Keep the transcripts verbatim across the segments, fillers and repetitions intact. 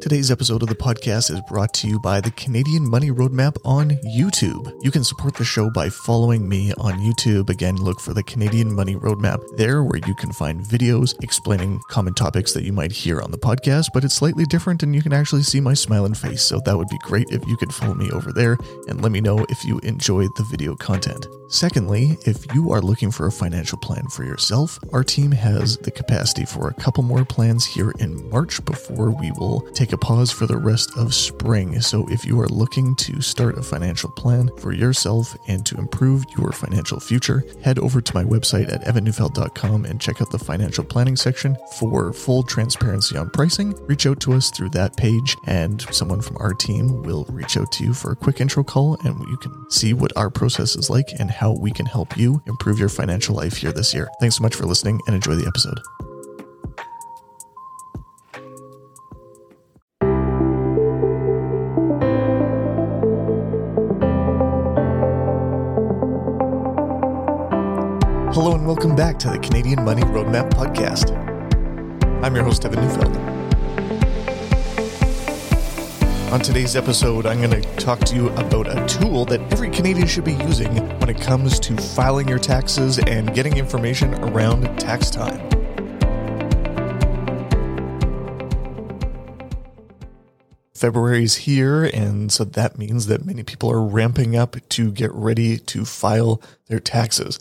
Today's episode of the podcast is brought to you by the Canadian Money Roadmap on YouTube. You can support the show by following me on YouTube. Again, look for the Canadian Money Roadmap there, where you can find videos explaining common topics that you might hear on the podcast, but it's slightly different and you can actually see my smiling face. So that would be great if you could follow me over there and let me know if you enjoyed the video content. Secondly, if you are looking for a financial plan for yourself, our team has the capacity for a couple more plans here in March before we will take a pause for the rest of spring. So if you are looking to start a financial plan for yourself and to improve your financial future, head over to my website at evan neufeld dot com and check out the financial planning section for full transparency on pricing. Reach out to us through that page and someone from our team will reach out to you for a quick intro call, and you can see what our process is like and how we can help you improve your financial life here this year. Thanks so much for listening and enjoy the episode. Hello and welcome back to the Canadian Money Roadmap podcast. I'm your host, Evan Neufeld. On today's episode, I'm going to talk to you about a tool that every Canadian should be using when it comes to filing your taxes and getting information around tax time. February is here, and so that means that many people are ramping up to get ready to file their taxes.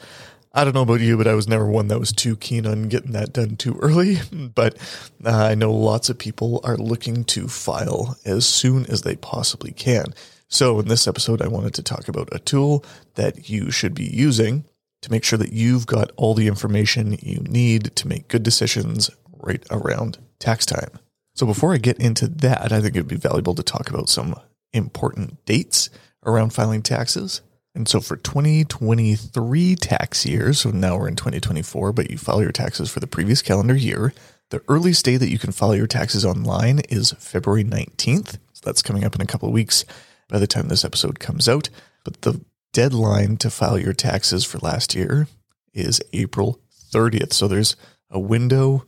I don't know about you, but I was never one that was too keen on getting that done too early. But uh, I know lots of people are looking to file as soon as they possibly can. So in this episode, I wanted to talk about a tool that you should be using to make sure that you've got all the information you need to make good decisions right around tax time. So before I get into that, I think it'd be valuable to talk about some important dates around filing taxes. And so for twenty twenty-three tax year, so now we're in twenty twenty-four, but you file your taxes for the previous calendar year, the earliest day that you can file your taxes online is February nineteenth. So that's coming up in a couple of weeks by the time this episode comes out. But the deadline to file your taxes for last year is April thirtieth. So there's a window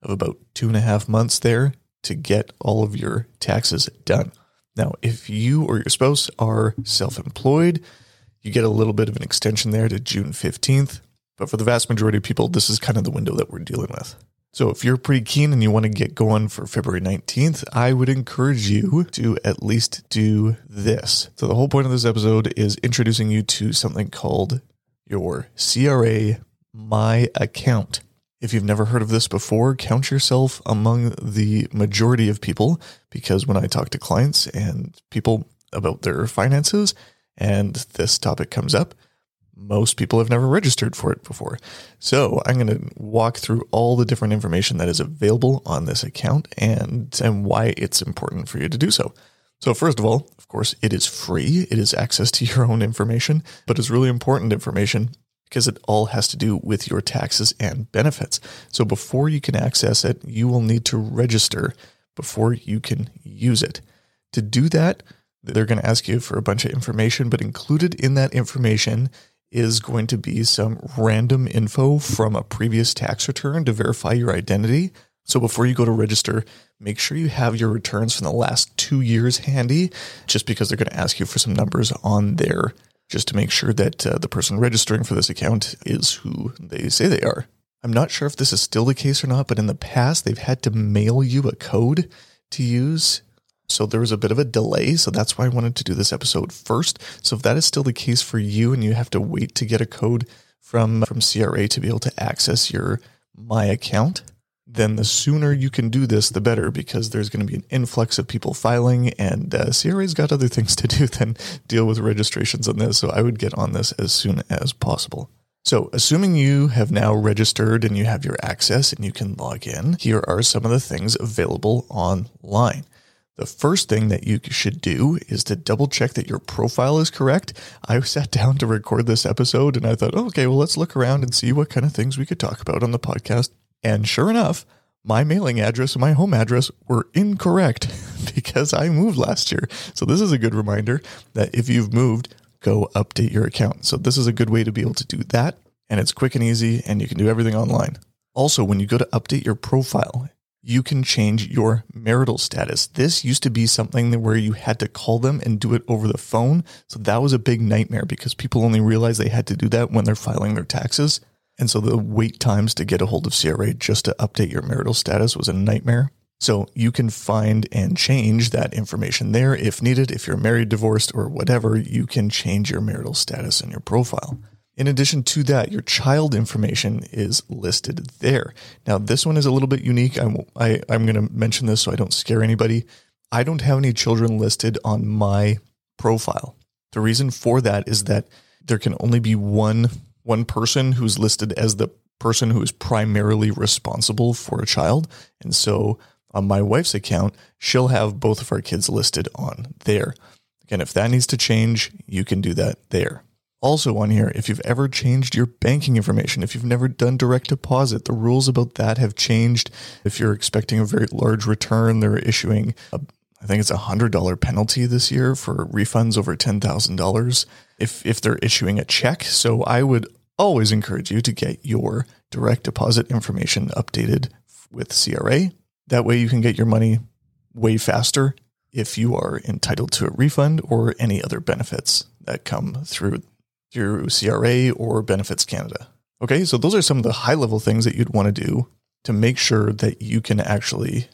of about two and a half months there to get all of your taxes done. Now, if you or your spouse are self-employed, you get a little bit of an extension there to June fifteenth, but for the vast majority of people, this is kind of the window that we're dealing with. So if you're pretty keen and you want to get going for February nineteenth, I would encourage you to at least do this. So the whole point of this episode is introducing you to something called your C R A My Account. If you've never heard of this before, count yourself among the majority of people, because when I talk to clients and people about their finances, and this topic comes up, most people have never registered for it before. So I'm going to walk through all the different information that is available on this account and, and why it's important for you to do so. So first of all, of course, it is free. It is access to your own information, but it's really important information because it all has to do with your taxes and benefits. So before you can access it, you will need to register before you can use it. To do that, they're going to ask you for a bunch of information, but included in that information is going to be some random info from a previous tax return to verify your identity. So before you go to register, make sure you have your returns from the last two years handy, just because they're going to ask you for some numbers on there, just to make sure that uh, the person registering for this account is who they say they are. I'm not sure if this is still the case or not, but in the past, they've had to mail you a code to use. So there was a bit of a delay, so that's why I wanted to do this episode first. So if that is still the case for you and you have to wait to get a code from, from C R A to be able to access your My Account, then the sooner you can do this, the better, because there's going to be an influx of people filing, and uh, C R A's got other things to do than deal with registrations on this, so I would get on this as soon as possible. So assuming you have now registered and you have your access and you can log in, here are some of the things available online. The first thing that you should do is to double check that your profile is correct. I sat down to record this episode and I thought, oh, okay, well, let's look around and see what kind of things we could talk about on the podcast. And sure enough, my mailing address and my home address were incorrect because I moved last year. So this is a good reminder that if you've moved, go update your account. So this is a good way to be able to do that. And it's quick and easy and you can do everything online. Also, when you go to update your profile, you can change your marital status. This used to be something that where you had to call them and do it over the phone. So that was a big nightmare because people only realized they had to do that when they're filing their taxes. And so the wait times to get a hold of C R A just to update your marital status was a nightmare. So you can find and change that information there if needed. If you're married, divorced, or whatever, you can change your marital status in your profile. In addition to that, your child information is listed there. Now, this one is a little bit unique. I'm, I, I'm going to mention this so I don't scare anybody. I don't have any children listed on my profile. The reason for that is that there can only be one, one person who's listed as the person who is primarily responsible for a child. And so on my wife's account, she'll have both of our kids listed on there. Again, if that needs to change, you can do that there. Also on here, if you've ever changed your banking information, if you've never done direct deposit, the rules about that have changed. If you're expecting a very large return, they're issuing, a, I think it's a one hundred dollars penalty this year for refunds over ten thousand dollars if if they're issuing a check. So I would always encourage you to get your direct deposit information updated with C R A. That way you can get your money way faster if you are entitled to a refund or any other benefits that come through through C R A or Benefits Canada. Okay, so those are some of the high-level things that you'd want to do to make sure that you can actually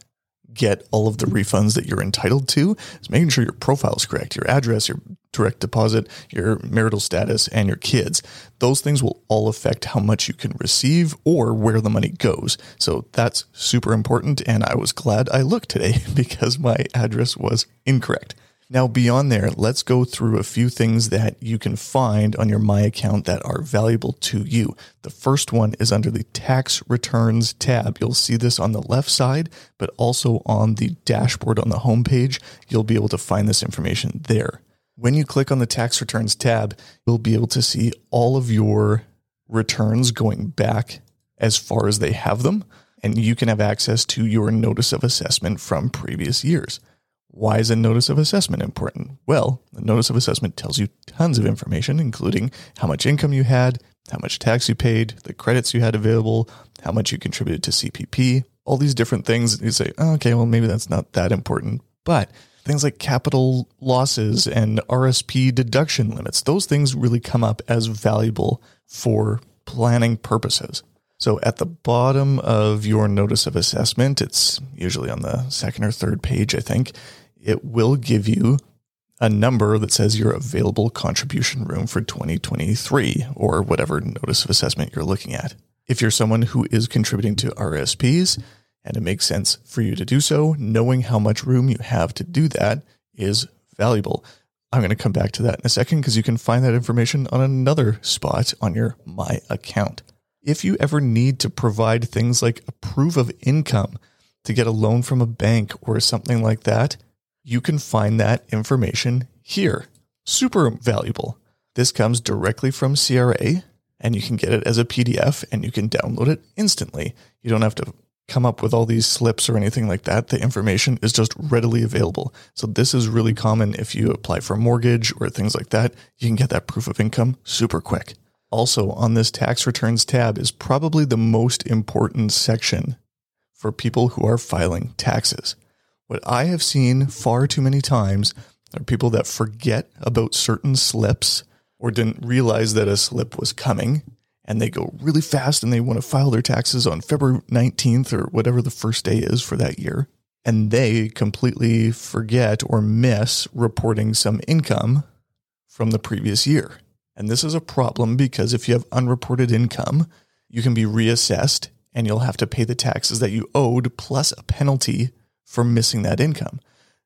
get all of the refunds that you're entitled to. It's making sure your profile is correct, your address, your direct deposit, your marital status, and your kids. Those things will all affect how much you can receive or where the money goes. So that's super important. And I was glad I looked today because my address was incorrect. Now, beyond there, let's go through a few things that you can find on your My Account that are valuable to you. The first one is under the Tax Returns tab. You'll see this on the left side, but also on the dashboard on the homepage, you'll be able to find this information there. When you click on the Tax Returns tab, you'll be able to see all of your returns going back as far as they have them, and you can have access to your notice of assessment from previous years. Why is a notice of assessment important? Well, the notice of assessment tells you tons of information, including how much income you had, how much tax you paid, the credits you had available, how much you contributed to C P P, all these different things. You say, oh, okay, well, maybe that's not that important. But things like capital losses and R R S P deduction limits, those things really come up as valuable for planning purposes. So at the bottom of your notice of assessment, it's usually on the second or third page, I think, it will give you a number that says your available contribution room for twenty twenty-three or whatever notice of assessment you're looking at. If you're someone who is contributing to R R S Ps and it makes sense for you to do so, knowing how much room you have to do that is valuable. I'm going to come back to that in a second because you can find that information on another spot on your My Account. If you ever need to provide things like a proof of income to get a loan from a bank or something like that, you can find that information here. Super valuable. This comes directly from C R A and you can get it as a P D F and you can download it instantly. You don't have to come up with all these slips or anything like that. The information is just readily available. So this is really common if you apply for a mortgage or things like that. You can get that proof of income super quick. Also on this tax returns tab is probably the most important section for people who are filing taxes. What I have seen far too many times are people that forget about certain slips or didn't realize that a slip was coming and they go really fast and they want to file their taxes on February nineteenth or whatever the first day is for that year. And they completely forget or miss reporting some income from the previous year. And this is a problem because if you have unreported income, you can be reassessed and you'll have to pay the taxes that you owed plus a penalty for missing that income.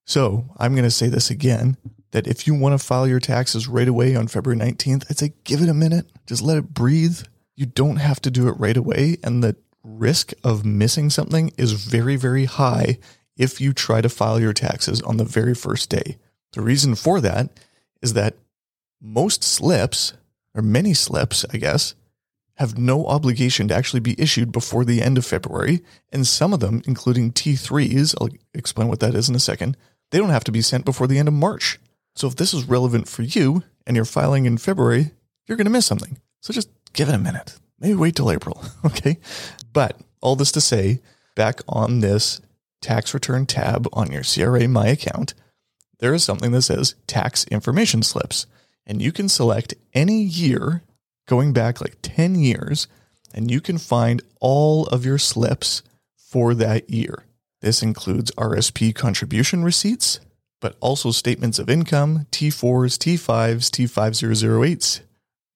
So I'm going to say this again, that if you want to file your taxes right away on February nineteenth, I'd say give it a minute, just let it breathe. You don't have to do it right away. And the risk of missing something is very, very high if you try to file your taxes on the very first day. The reason for that is that most slips, or many slips, I guess, have no obligation to actually be issued before the end of February. And some of them, including T threes, I'll explain what that is in a second, they don't have to be sent before the end of March. So if this is relevant for you and you're filing in February, you're going to miss something. So just give it a minute. Maybe wait till April, okay? But all this to say back on this tax return tab on your C R A My Account, there is something that says tax information slips. And you can select any year going back like ten years, and you can find all of your slips for that year. This includes R R S P contribution receipts, but also statements of income, T fours, T fives, T five thousand eights,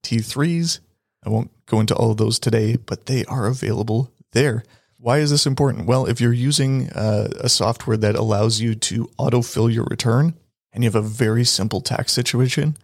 T threes. I won't go into all of those today, but they are available there. Why is this important? Well, if you're using uh, a software that allows you to autofill your return and you have a very simple tax situation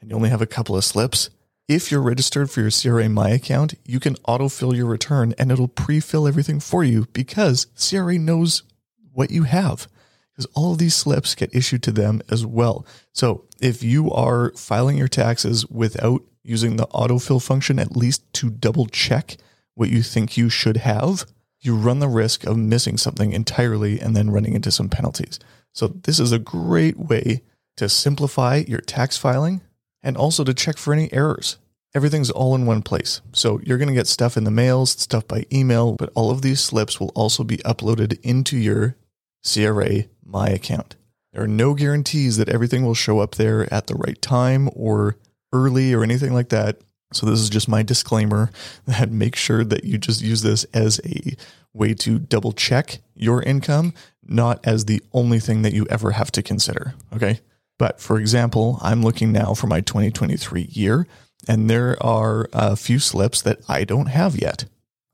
and you only have a couple of slips, if you're registered for your C R A My Account, you can autofill your return and it'll pre-fill everything for you because C R A knows what you have, because all of these slips get issued to them as well. So if you are filing your taxes without using the autofill function, at least to double check what you think you should have, you run the risk of missing something entirely and then running into some penalties. So this is a great way to simplify your tax filing and also to check for any errors. Everything's all in one place. So you're going to get stuff in the mails, stuff by email, but all of these slips will also be uploaded into your C R A My Account. There are no guarantees that everything will show up there at the right time or early or anything like that. So this is just my disclaimer that make sure that you just use this as a way to double check your income, not as the only thing that you ever have to consider. Okay. But for example, I'm looking now for my twenty twenty-three year, and there are a few slips that I don't have yet.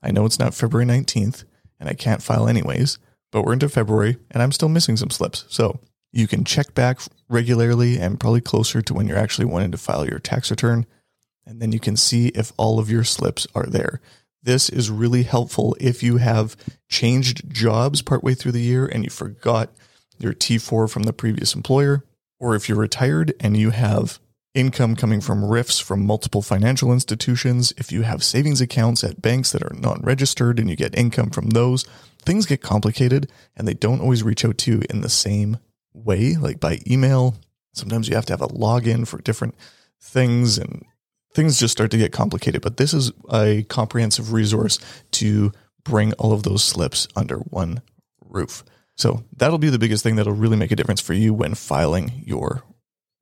I know it's not February nineteenth and I can't file anyways, but we're into February and I'm still missing some slips. So you can check back regularly and probably closer to when you're actually wanting to file your tax return. And then you can see if all of your slips are there. This is really helpful if you have changed jobs partway through the year and you forgot your T four from the previous employer, or if you're retired and you have income coming from R I Fs from multiple financial institutions, if you have savings accounts at banks that are not registered and you get income from those, things get complicated and they don't always reach out to you in the same way, like by email. Sometimes you have to have a login for different things and things just start to get complicated, but this is a comprehensive resource to bring all of those slips under one roof. So that'll be the biggest thing that'll really make a difference for you when filing your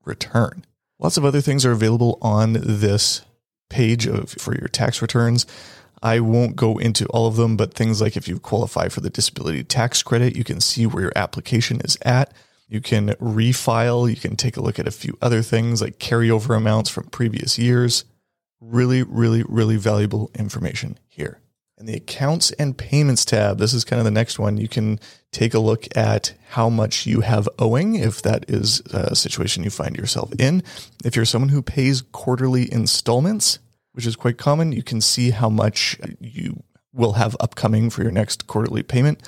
return. Lots of other things are available on this page of for your tax returns. I won't go into all of them, but things like if you qualify for the disability tax credit, you can see where your application is at. You can refile. You can take a look at a few other things like carryover amounts from previous years. Really, really, really valuable information here. And the accounts and payments tab, this is kind of the next one. You can take a look at how much you have owing, if that is a situation you find yourself in. If you're someone who pays quarterly installments, which is quite common, you can see how much you will have upcoming for your next quarterly payment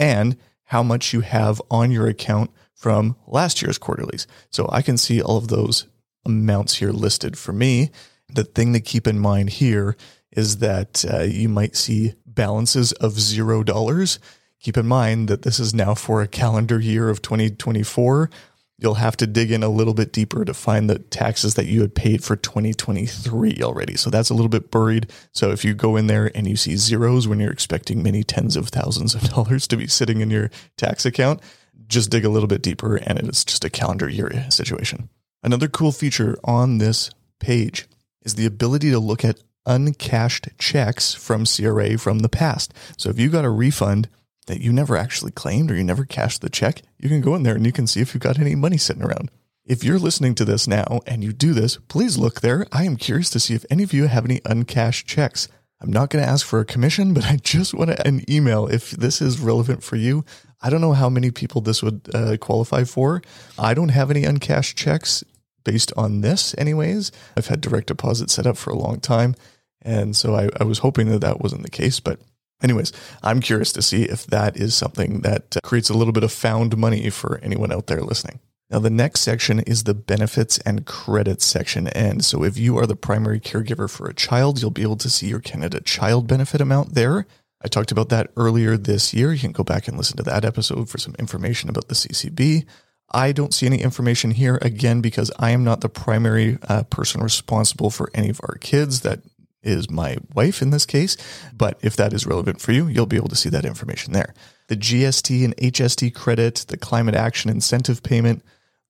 and how much you have on your account from last year's quarterlies. So I can see all of those amounts here listed for me. The thing to keep in mind here is that uh, you might see balances of zero dollars. Keep in mind that this is now for a calendar year of twenty twenty-four. You'll have to dig in a little bit deeper to find the taxes that you had paid for twenty twenty-three already. So that's a little bit buried. So if you go in there and you see zeros when you're expecting many tens of thousands of dollars to be sitting in your tax account, just dig a little bit deeper and it's just a calendar year situation. Another cool feature on this page is the ability to look at uncashed checks from C R A from the past. So if you got a refund that you never actually claimed or you never cashed the check, you can go in there and you can see if you've got any money sitting around. If you're listening to this now and you do this, please look there. I am curious to see if any of you have any uncashed checks. I'm not going to ask for a commission, but I just want an email if this is relevant for you. I don't know how many people this would uh, qualify for. I don't have any uncashed checks based on this anyways. I've had direct deposit set up for a long time. And so I, I was hoping that that wasn't the case. But anyways, I'm curious to see if that is something that creates a little bit of found money for anyone out there listening. Now, the next section is the benefits and credits section. And so if you are the primary caregiver for a child, you'll be able to see your Canada Child Benefit amount there. I talked about that earlier this year. You can go back and listen to that episode for some information about the C C B. I don't see any information here, again, because I am not the primary uh, person responsible for any of our kids. That is my wife in this case, but if that is relevant for you, you'll be able to see that information there. The G S T and H S T credit, the climate action incentive payment,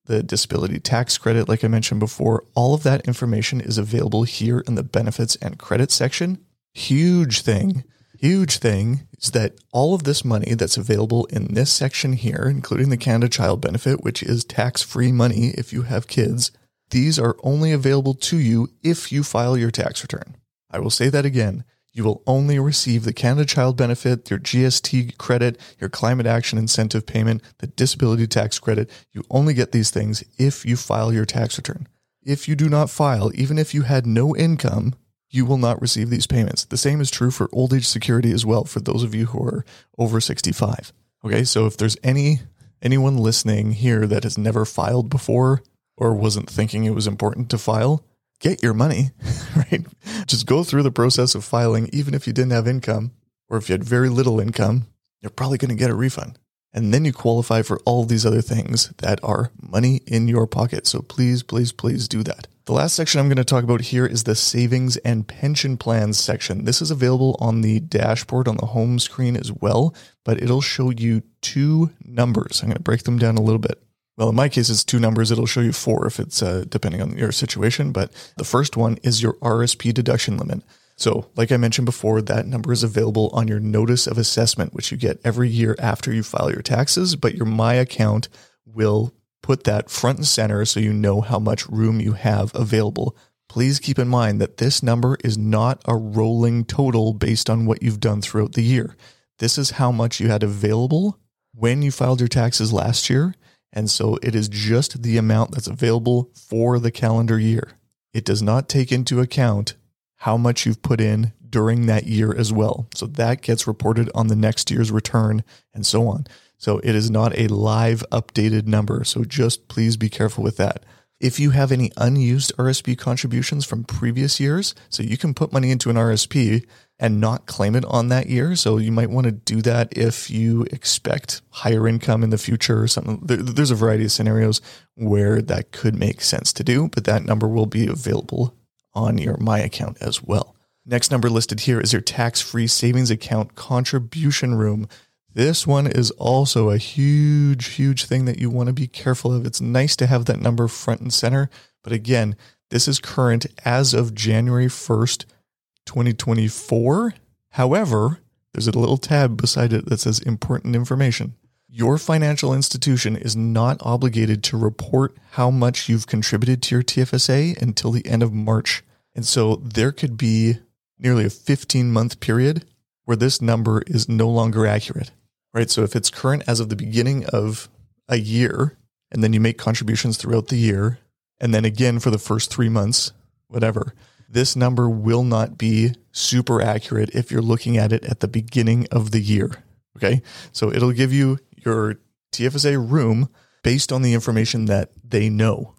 the disability tax credit, like I mentioned before, all of that information is available here in the benefits and credit section. Huge thing, huge thing is that all of this money that's available in this section here, including the Canada Child Benefit, which is tax-free money if you have kids, these are only available to you if you file your tax return. I will say that again. You will only receive the Canada Child Benefit, your G S T credit, your Climate Action Incentive Payment, the Disability Tax Credit. You only get these things if you file your tax return. If you do not file, even if you had no income, you will not receive these payments. The same is true for old age security as well, for those of you who are over sixty-five. Okay, so if there's any anyone listening here that has never filed before or wasn't thinking it was important to file, get your money, right? Just go through the process of filing, even if you didn't have income, or if you had very little income, you're probably going to get a refund. And then you qualify for all these other things that are money in your pocket. So please, please, please do that. The last section I'm going to talk about here is the savings and pension plans section. This is available on the dashboard on the home screen as well, but it'll show you two numbers. I'm going to break them down a little bit. Well, in my case, it's two numbers. It'll show you four if it's uh, depending on your situation. But the first one is your R R S P deduction limit. So like I mentioned before, that number is available on your notice of assessment, which you get every year after you file your taxes. But your My Account will put that front and center so you know how much room you have available. Please keep in mind that this number is not a rolling total based on what you've done throughout the year. This is how much you had available when you filed your taxes last year. And so it is just the amount that's available for the calendar year. It does not take into account how much you've put in during that year as well. So that gets reported on the next year's return and so on. So it is not a live updated number. So just please be careful with that. If you have any unused R R S P contributions from previous years, so you can put money into an R R S P and not claim it on that year. So you might want to do that if you expect higher income in the future or something. There's a variety of scenarios where that could make sense to do, but that number will be available on your My Account as well. Next number listed here is your tax-free savings account contribution room. This one is also a huge, huge thing that you want to be careful of. It's nice to have that number front and center. But again, this is current as of January first, twenty twenty-four. However, there's a little tab beside it that says important information. Your financial institution is not obligated to report how much you've contributed to your T F S A until the end of March. And so there could be nearly a fifteen-month period where this number is no longer accurate. Right, so if it's current as of the beginning of a year, and then you make contributions throughout the year, and then again for the first three months, whatever, this number will not be super accurate if you're looking at it at the beginning of the year, okay? So it'll give you your T F S A room based on the information that they know,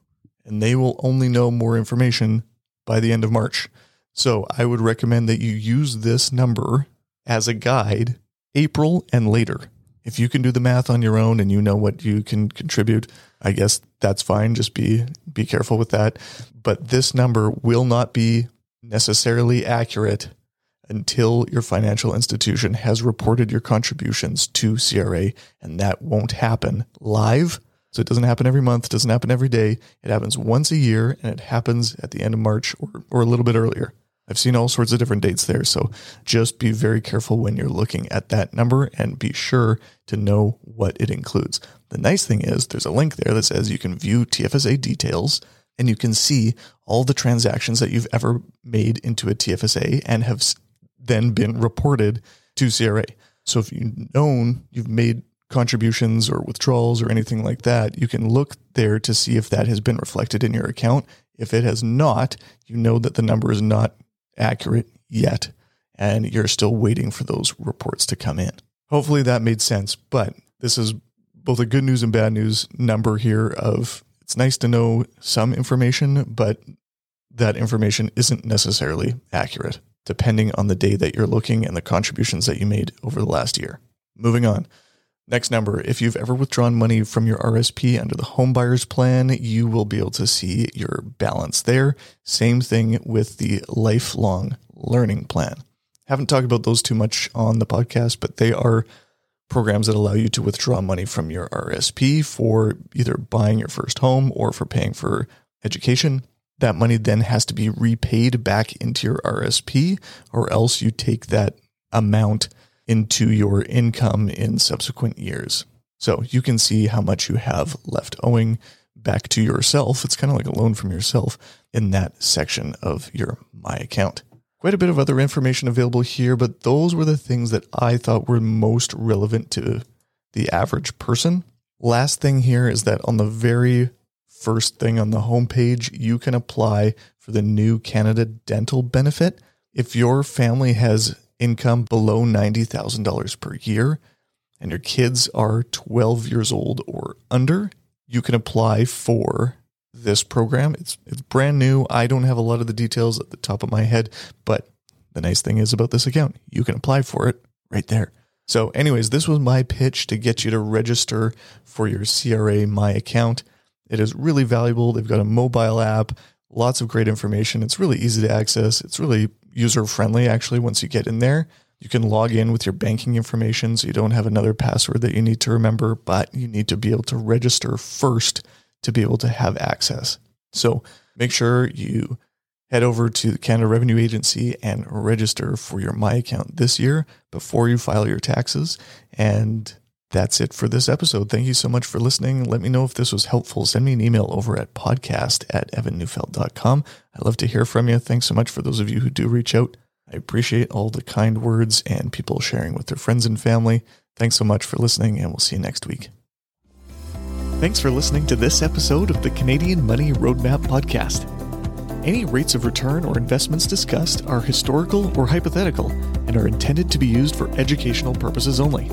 and they will only know more information by the end of March. So I would recommend that you use this number as a guide April and later. If you can do the math on your own and you know what you can contribute, I guess that's fine. Just be be careful with that. But this number will not be necessarily accurate until your financial institution has reported your contributions to C R A, and that won't happen live. So it doesn't happen every month, doesn't happen every day. It happens once a year, and it happens at the end of March or, or a little bit earlier. I've seen all sorts of different dates there, so just be very careful when you're looking at that number and be sure to know what it includes. The nice thing is there's a link there that says you can view T F S A details and you can see all the transactions that you've ever made into a T F S A and have then been reported to C R A. So if you've known you've made contributions or withdrawals or anything like that, you can look there to see if that has been reflected in your account. If it has not, you know that the number is not accurate yet, and you're still waiting for those reports to come in. Hopefully that made sense, but this is both a good news and bad news number here of it's nice to know some information, but that information isn't necessarily accurate depending on the day that you're looking and the contributions that you made over the last year. Moving on. Next number, if you've ever withdrawn money from your R R S P under the home buyer's plan, you will be able to see your balance there. Same thing with the lifelong learning plan. Haven't talked about those too much on the podcast, but they are programs that allow you to withdraw money from your R R S P for either buying your first home or for paying for education. That money then has to be repaid back into your R R S P, or else you take that amount into your income in subsequent years. So you can see how much you have left owing back to yourself. It's kind of like a loan from yourself in that section of your My Account. Quite a bit of other information available here, but those were the things that I thought were most relevant to the average person. Last thing here is that on the very first thing on the homepage, you can apply for the new Canada Dental Benefit. If your family has income below ninety thousand dollars per year and your kids are twelve years old or under, you can apply for this program. It's it's brand new. I don't have a lot of the details at the top of my head, but the nice thing is about this account, you can apply for it right there. So anyways, this was my pitch to get you to register for your C R A My Account. It is really valuable. They've got a mobile app, lots of great information. It's really easy to access. It's really user-friendly, actually, once you get in there. You can log in with your banking information so you don't have another password that you need to remember, but you need to be able to register first to be able to have access. So make sure you head over to the Canada Revenue Agency and register for your My Account this year before you file your taxes. And that's it for this episode. Thank you so much for listening. Let me know if this was helpful. Send me an email over at podcast at evan neufeld dot com. I'd love to hear from you. Thanks so much for those of you who do reach out. I appreciate all the kind words and people sharing with their friends and family. Thanks so much for listening, and we'll see you next week. Thanks for listening to this episode of the Canadian Money Roadmap podcast. Any rates of return or investments discussed are historical or hypothetical and are intended to be used for educational purposes only.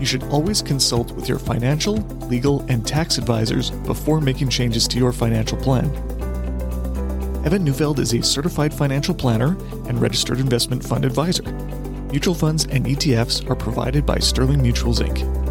You should always consult with your financial, legal, and tax advisors before making changes to your financial plan. Evan Neufeld is a certified financial planner and registered investment fund advisor. Mutual funds and E T Fs are provided by Sterling Mutuals, Incorporated